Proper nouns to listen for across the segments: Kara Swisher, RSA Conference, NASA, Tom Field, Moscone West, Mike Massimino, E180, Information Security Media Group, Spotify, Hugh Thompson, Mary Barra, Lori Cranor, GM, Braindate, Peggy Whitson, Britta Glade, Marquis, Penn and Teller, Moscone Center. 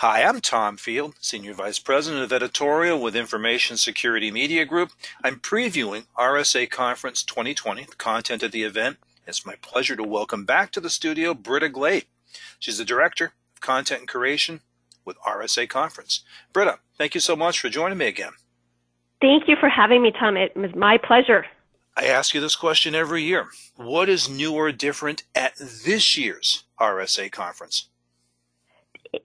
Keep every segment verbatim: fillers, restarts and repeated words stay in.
Hi, I'm Tom Field, Senior Vice President of Editorial with Information Security Media Group. I'm previewing R S A Conference twenty twenty, the content of the event. It's my pleasure to welcome back to the studio Britta Glade. She's the Director of Content and Curation with R S A Conference. Britta, thank you so much for joining me again. Thank you for having me, Tom. It was my pleasure. I ask you this question every year. What is new or different at this year's R S A Conference?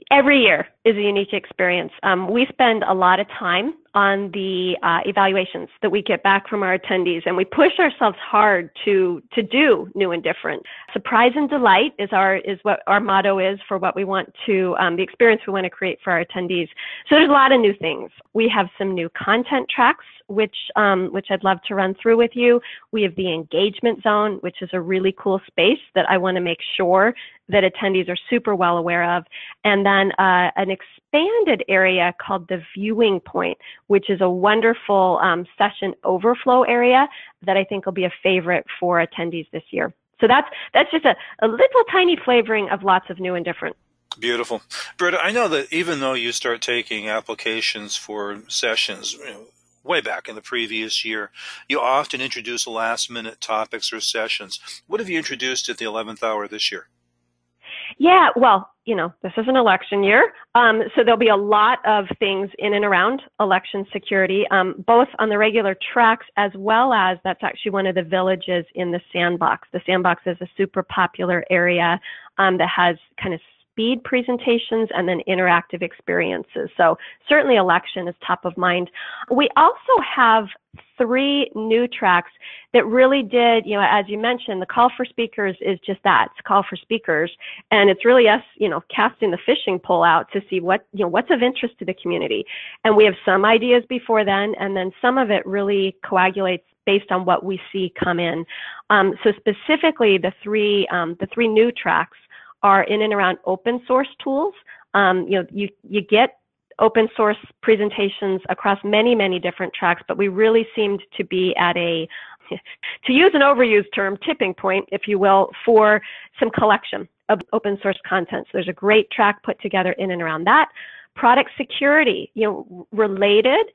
Every year is a unique experience. Um, we spend a lot of time on the uh, evaluations that we get back from our attendees, and we push ourselves hard to to do new and different. Surprise and delight is our is what our motto is for what we want to, um, the experience we want to create for our attendees. So there's a lot of new things. We have some new content tracks, which um, which I'd love to run through with you. We have the engagement zone, which is a really cool space that I want to make sure that attendees are super well aware of, and then uh, an expanded area called the viewing point, which is a wonderful um, session overflow area that I think will be a favorite for attendees this year. So that's that's just a, a little tiny flavoring of lots of new and different. Beautiful. Britta, I know that even though you start taking applications for sessions, you know, way back in the previous year, you often introduce last-minute topics or sessions. What have you introduced at the eleventh hour this year? Yeah, well, you know, this is an election year, um, so there'll be a lot of things in and around election security, um, both on the regular tracks as well as that's actually one of the villages in the sandbox. The sandbox is a super popular area um, that has kind of speed presentations and then interactive experiences. So certainly election is top of mind. We also have three new tracks that really did, you know, as you mentioned, the call for speakers is just that, it's a call for speakers. And it's really us, you know, casting the fishing pole out to see what, you know, what's of interest to the community. And we have some ideas before then, and then some of it really coagulates based on what we see come in. Um, so specifically the three, um, the three new tracks are in and around open source tools. Um, you know, you, you get open source presentations across many, many different tracks, but we really seemed to be at a, to use an overused term, tipping point, if you will, for some collection of open source content. So there's a great track put together in and around that. Product security, you know, related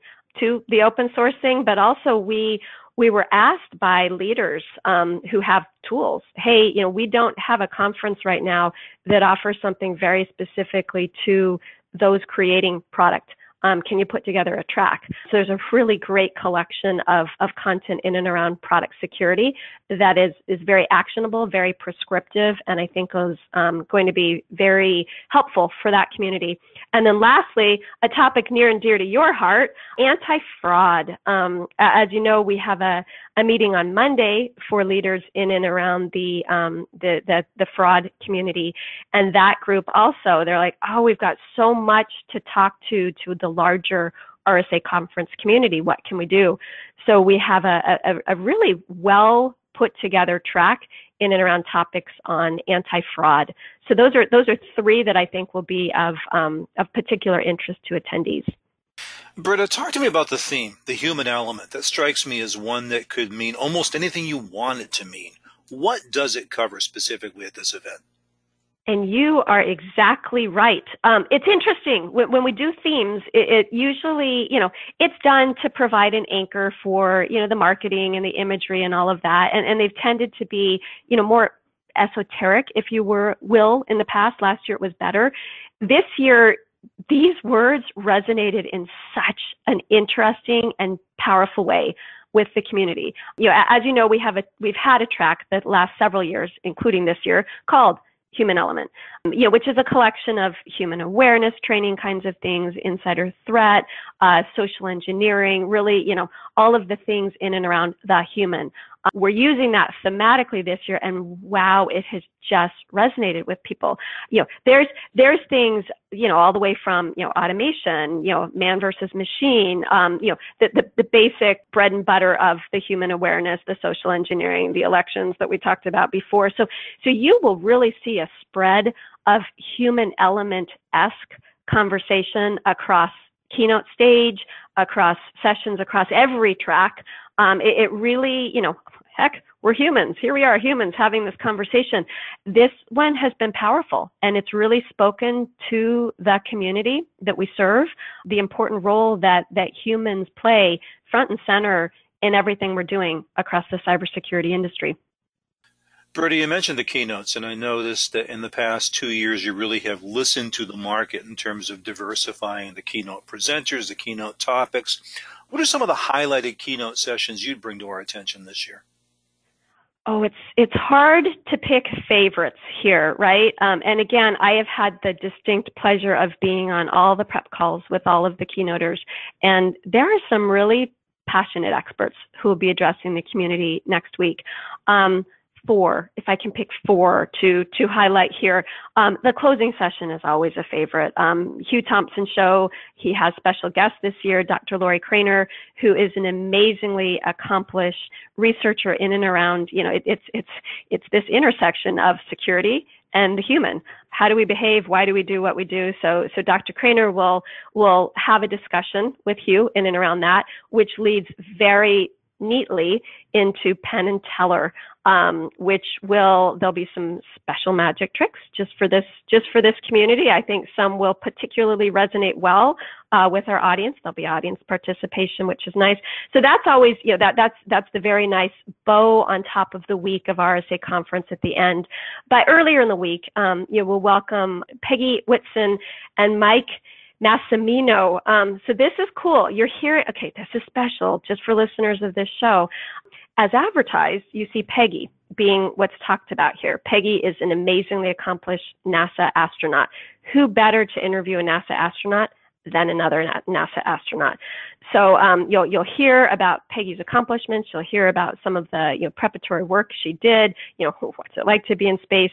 to the open source thing, but also we we were asked by leaders um, who have tools, hey, you know, we don't have a conference right now that offers something very specifically to those creating product. Um, can you put together a track? So there's a really great collection of, of content in and around product security that is, is very actionable, very prescriptive, and I think is um, going to be very helpful for that community. And then lastly, a topic near and dear to your heart, anti-fraud. Um, as you know, we have a, a meeting on Monday for leaders in and around the, um, the, the, the fraud community. And that group also, they're like, oh, we've got so much to talk to, to the larger R S A conference community. What can we do? So we have a, a, a really well put together track in and around topics on anti-fraud. So those are those are three that I think will be of um, of particular interest to attendees. Britta, talk to me about the theme, the human element. That strikes me as one that could mean almost anything you want it to mean. What does it cover specifically at this event? And you are exactly right. Um, it's interesting. When, when we do themes, it, it usually, you know, it's done to provide an anchor for, you know, the marketing and the imagery and all of that. And, and they've tended to be, you know, more esoteric, if you were, will, in the past. Last year it was better. This year, these words resonated in such an interesting and powerful way with the community. You know, as you know, we have a, we've had a track that lasts several years, including this year, called Human Element, you know, which is a collection of human awareness training kinds of things, insider threat, uh, social engineering, really, you know, all of the things in and around the human. Uh, we're using that thematically this year, and wow, it has just resonated with people. You know, there's there's things, you know, all the way from, you know, automation, you know, man versus machine, um, you know, the, the the basic bread and butter of the human awareness, the social engineering, the elections that we talked about before. So so you will really see a spread of human element-esque conversation across keynote stage, across sessions, across every track. Um, it, it really, you know, heck, We're humans. Here we are, humans having this conversation. This one has been powerful, and it's really spoken to the community that we serve, the important role that, that humans play front and center in everything we're doing across the cybersecurity industry. Britta, you mentioned the keynotes, and I noticed that in the past two years, you really have listened to the market in terms of diversifying the keynote presenters, the keynote topics. What are some of the highlighted keynote sessions you'd bring to our attention this year? Oh, it's it's hard to pick favorites here, right? Um, and again, I have had the distinct pleasure of being on all the prep calls with all of the keynoters, and there are some really passionate experts who will be addressing the community next week. Um, Four, if I can pick four to to highlight here. Um, the closing session is always a favorite. Um, Hugh Thompson show, he has special guests this year, Doctor Lori Cranor, who is an amazingly accomplished researcher in and around, you know, it, it's it's it's this intersection of security and the human. How do we behave? Why do we do what we do? So so Doctor Cranor will will have a discussion with Hugh in and around that, which leads very neatly into Penn and Teller, um, which will, there'll be some special magic tricks just for this, just for this community. I think some will particularly resonate well, uh, with our audience. There'll be audience participation, which is nice. So that's always, you know, that, that's, that's the very nice bow on top of the week of R S A conference at the end. But earlier in the week, um, you know, we'll welcome Peggy Whitson and Mike Massimino. Um, so this is cool. You're hearing, okay, this is special just for listeners of this show. As advertised, you see Peggy being what's talked about here. Peggy is an amazingly accomplished NASA astronaut. Who better to interview a NASA astronaut than another NASA astronaut? So um, you'll you'll hear about Peggy's accomplishments. You'll hear about some of the you know preparatory work she did. You know, what's it like to be in space?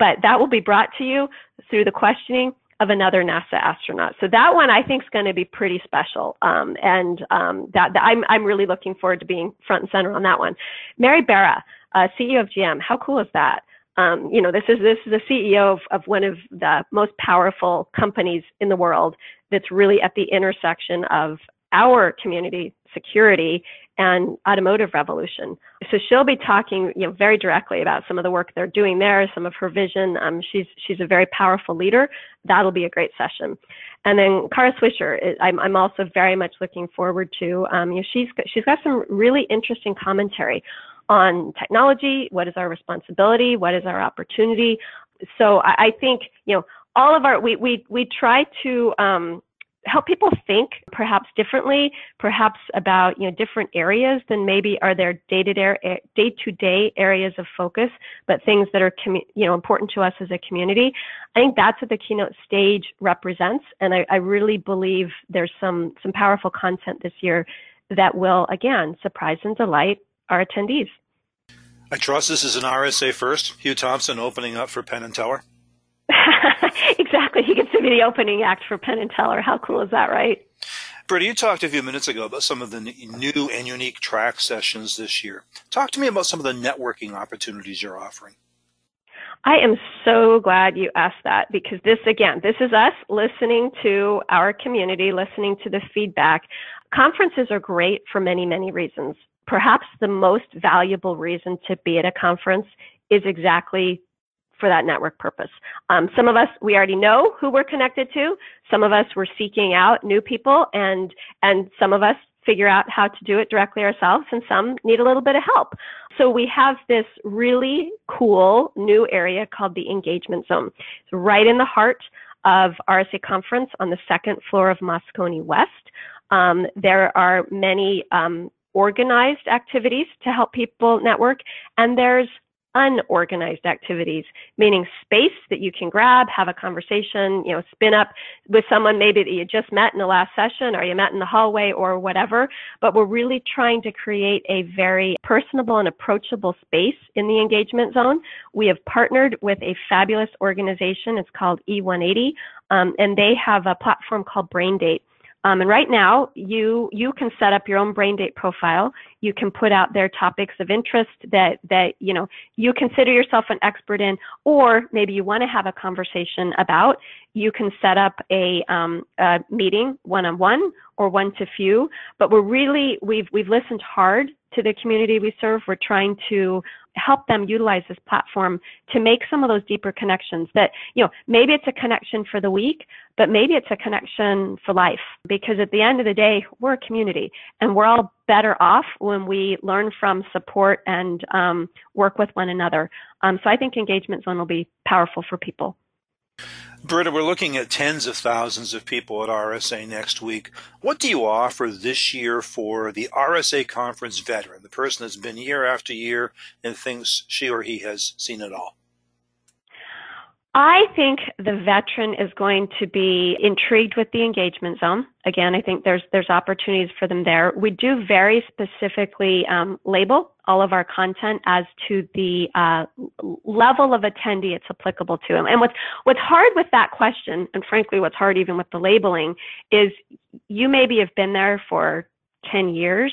But that will be brought to you through the questioning of another NASA astronaut. So that one I think is going to be pretty special. Um, and um, that, that I'm, I'm really looking forward to being front and center on that one. Mary Barra, uh, C E O of G M. How cool is that? Um, you know, this is, this is the C E O of, of one of the most powerful companies in the world that's really at the intersection of our community security and automotive revolution. So she'll be talking, you know, very directly about some of the work they're doing there, some of her vision. Um, she's she's a very powerful leader. That'll be a great session. And then Kara Swisher, I'm I'm also very much looking forward to. Um, you know, she's she's got some really interesting commentary on technology. What is our responsibility? What is our opportunity? So I, I think you know all of our we we we try to. Um, help people think perhaps differently, perhaps about, you know, different areas than maybe are their day-to-day, day-to-day areas of focus, but things that are, commu- you know, important to us as a community. I think that's what the keynote stage represents. And I, I really believe there's some, some powerful content this year that will, again, surprise and delight our attendees. I trust this is an R S A first, Hugh Thompson opening up for Penn and Teller. Exactly. He gets to be the opening act for Penn and Teller. How cool is that, right? Britta, you talked a few minutes ago about some of the new and unique track sessions this year. Talk to me about some of the networking opportunities you're offering. I am so glad you asked that because this, again, this is us listening to our community, listening to the feedback. Conferences are great for many, many reasons. Perhaps the most valuable reason to be at a conference is exactly for that network purpose. Um, some of us, we already know who we're connected to. Some of us, we're seeking out new people, and and some of us figure out how to do it directly ourselves, and some need a little bit of help. So we have this really cool new area called the engagement zone. It's right in the heart of R S A conference on the second floor of Moscone West. Um, there are many um, organized activities to help people network, and there's unorganized activities, meaning space that you can grab, have a conversation, you know, spin up with someone maybe that you just met in the last session or you met in the hallway or whatever. But we're really trying to create a very personable and approachable space in the engagement zone. We have partnered with a fabulous organization. It's called E one eighty, um, and they have a platform called Braindate. Um, and right now, you you can set up your own Braindate profile. You can put out their topics of interest that, that you know you consider yourself an expert in, or maybe you want to have a conversation about. You can set up a, um, a meeting one-on-one or one-to-few. But we're really we've we've listened hard to the community we serve. We're trying to help them utilize this platform to make some of those deeper connections that, you know, maybe it's a connection for the week, but maybe it's a connection for life, because at the end of the day, we're a community and we're all better off when we learn from, support, and um, work with one another. Um, so I think Engagement Zone will be powerful for people. Britta, we're looking at tens of thousands of people at R S A next week. What do you offer this year for the R S A conference veteran, the person that's been year after year and thinks she or he has seen it all? I think the veteran is going to be intrigued with the Engagement Zone. Again, I think there's there's opportunities for them there. We do very specifically um, label all of our content as to the uh, level of attendee it's applicable to. And what's, what's hard with that question, and frankly what's hard even with the labeling, is you maybe have been there for ten years,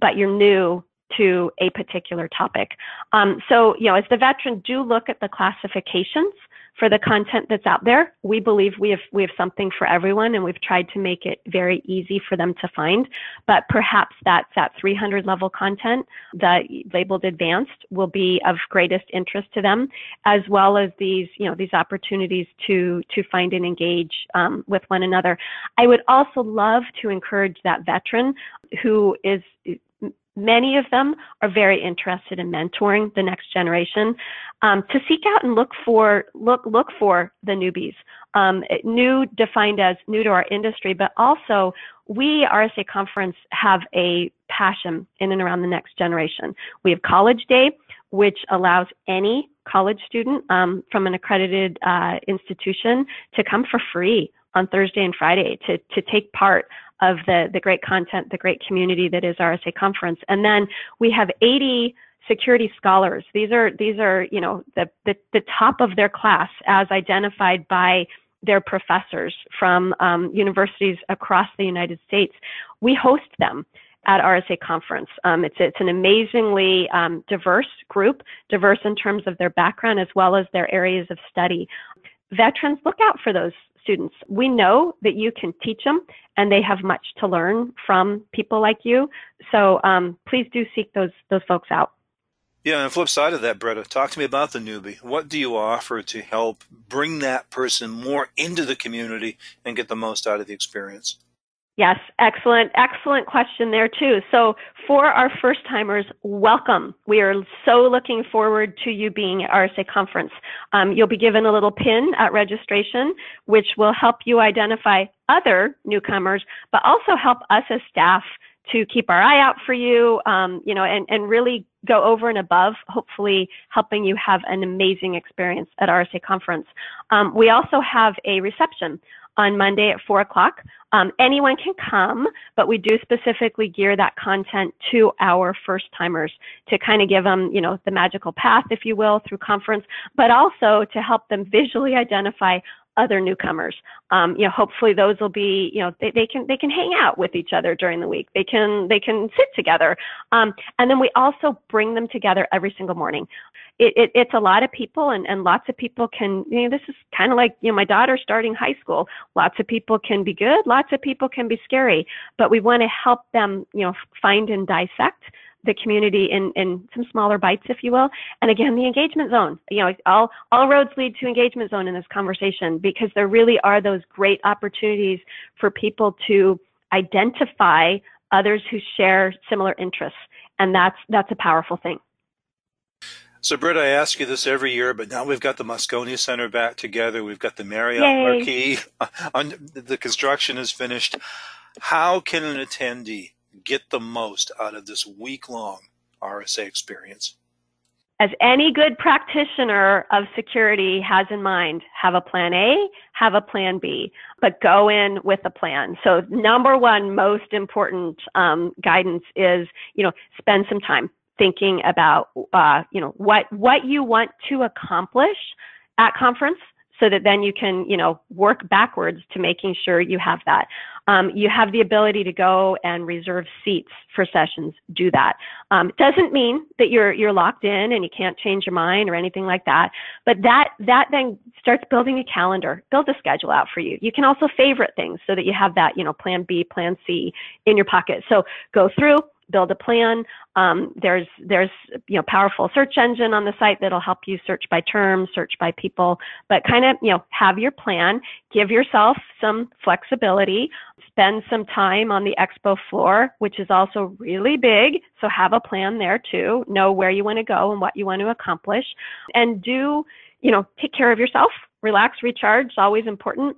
but you're new to a particular topic. Um, so, you know, as the veteran, do look at the classifications for the content that's out there. We believe we have we have something for everyone, and we've tried to make it very easy for them to find. But perhaps that's that three hundred level content that labeled advanced will be of greatest interest to them, as well as these, you know, these opportunities to to find and engage um, with one another. I would also love to encourage that veteran who is. Many of them are very interested in mentoring the next generation, um, to seek out and look for look look for the newbies, um, new defined as new to our industry, but also we, R S A Conference, have a passion in and around the next generation. We have College Day, which allows any college student um, from an accredited uh, institution to come for free on Thursday and Friday to to take part of the, the great content, the great community that is R S A Conference. And then we have eighty security scholars. These are, these are, you know, the, the, the top of their class as identified by their professors from um, universities across the United States. We host them at R S A Conference. Um, it's, it's an amazingly um, diverse group, diverse in terms of their background as well as their areas of study. Veterans, look out for those students. We know that you can teach them, and they have much to learn from people like you. So um, please do seek those those folks out. Yeah, and the flip side of that, Britta, talk to me about the newbie. What do you offer to help bring that person more into the community and get the most out of the experience? Yes, excellent, excellent question there too. So for our first timers, welcome. We are so looking forward to you being at R S A Conference. Um, you'll be given a little pin at registration, which will help you identify other newcomers, but also help us as staff to keep our eye out for you, um, you know, and, and really go over and above, hopefully helping you have an amazing experience at R S A Conference. Um, we also have a reception on Monday at four o'clock. Um, anyone can come, but we do specifically gear that content to our first-timers to kind of give them, you know, the magical path, if you will, through conference, but also to help them visually identify other newcomers. Um, you know, hopefully those will be, you know, they, they can they can hang out with each other during the week. They can they can sit together, um, and then we also bring them together every single morning. It, it, it's a lot of people, and, and lots of people can. You know, this is kind of like, you know, my daughter starting high school. Lots of people can be good. Lots of people can be scary. But we want to help them, you know, find and dissect the community in, in some smaller bites, if you will. And again, the Engagement Zone, you know, all, all roads lead to Engagement Zone in this conversation, because there really are those great opportunities for people to identify others who share similar interests. And that's, that's a powerful thing. So, Britta, I ask you this every year, but now we've got the Moscone Center back together. We've got the Marriott Marquis. The construction is finished. How can an attendee get the most out of this week-long R S A experience? As any good practitioner of security has in mind, have a plan A, have a plan B, but go in with a plan. So number one most important um, guidance is, you know, spend some time thinking about, uh, you know, what, what you want to accomplish at conference, so that then you can, you know, work backwards to making sure you have that. Um, you have the ability to go and reserve seats for sessions. Do that. Um, it doesn't mean that you're you're locked in and you can't change your mind or anything like that. But that that then starts building a calendar, build a schedule out for you. You can also favorite things so that you have that, you know, plan B, plan C in your pocket. So go through, build a plan. Um, there's, there's, you know, powerful search engine on the site that'll help you search by term, search by people, but kind of, you know, have your plan, give yourself some flexibility, spend some time on the expo floor, which is also really big. So have a plan there too, know where you want to go and what you want to accomplish, and do, you know, take care of yourself, relax, recharge, it's always important.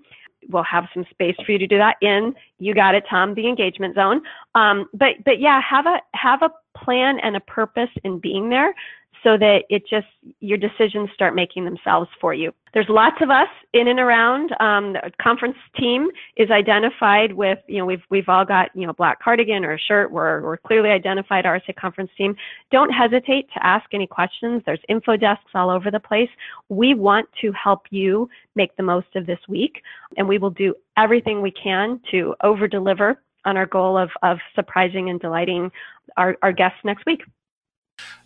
We'll have some space for you to do that in, you got it, Tom, the engagement zone. Um, but, but yeah, have a, have a plan and a purpose in being there so that it just, your decisions start making themselves for you. There's lots of us in and around. Um, the conference team is identified with, you know, we've, we've all got, you know, black cardigan or a shirt. We're, we're clearly identified R S A conference team. Don't hesitate to ask any questions. There's info desks all over the place. We want to help you make the most of this week, and we will do everything we can to over deliver on our goal of, of surprising and delighting our, our guests next week.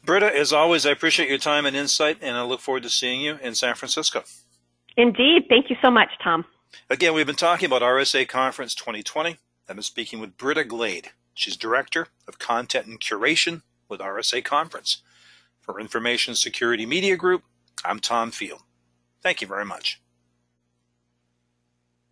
Britta, as always, I appreciate your time and insight, and I look forward to seeing you in San Francisco. Indeed. Thank you so much, Tom. Again, we've been talking about R S A Conference twenty twenty. I've been speaking with Britta Glade. She's Director of Content and Curation with R S A Conference. For Information Security Media Group, I'm Tom Field. Thank you very much.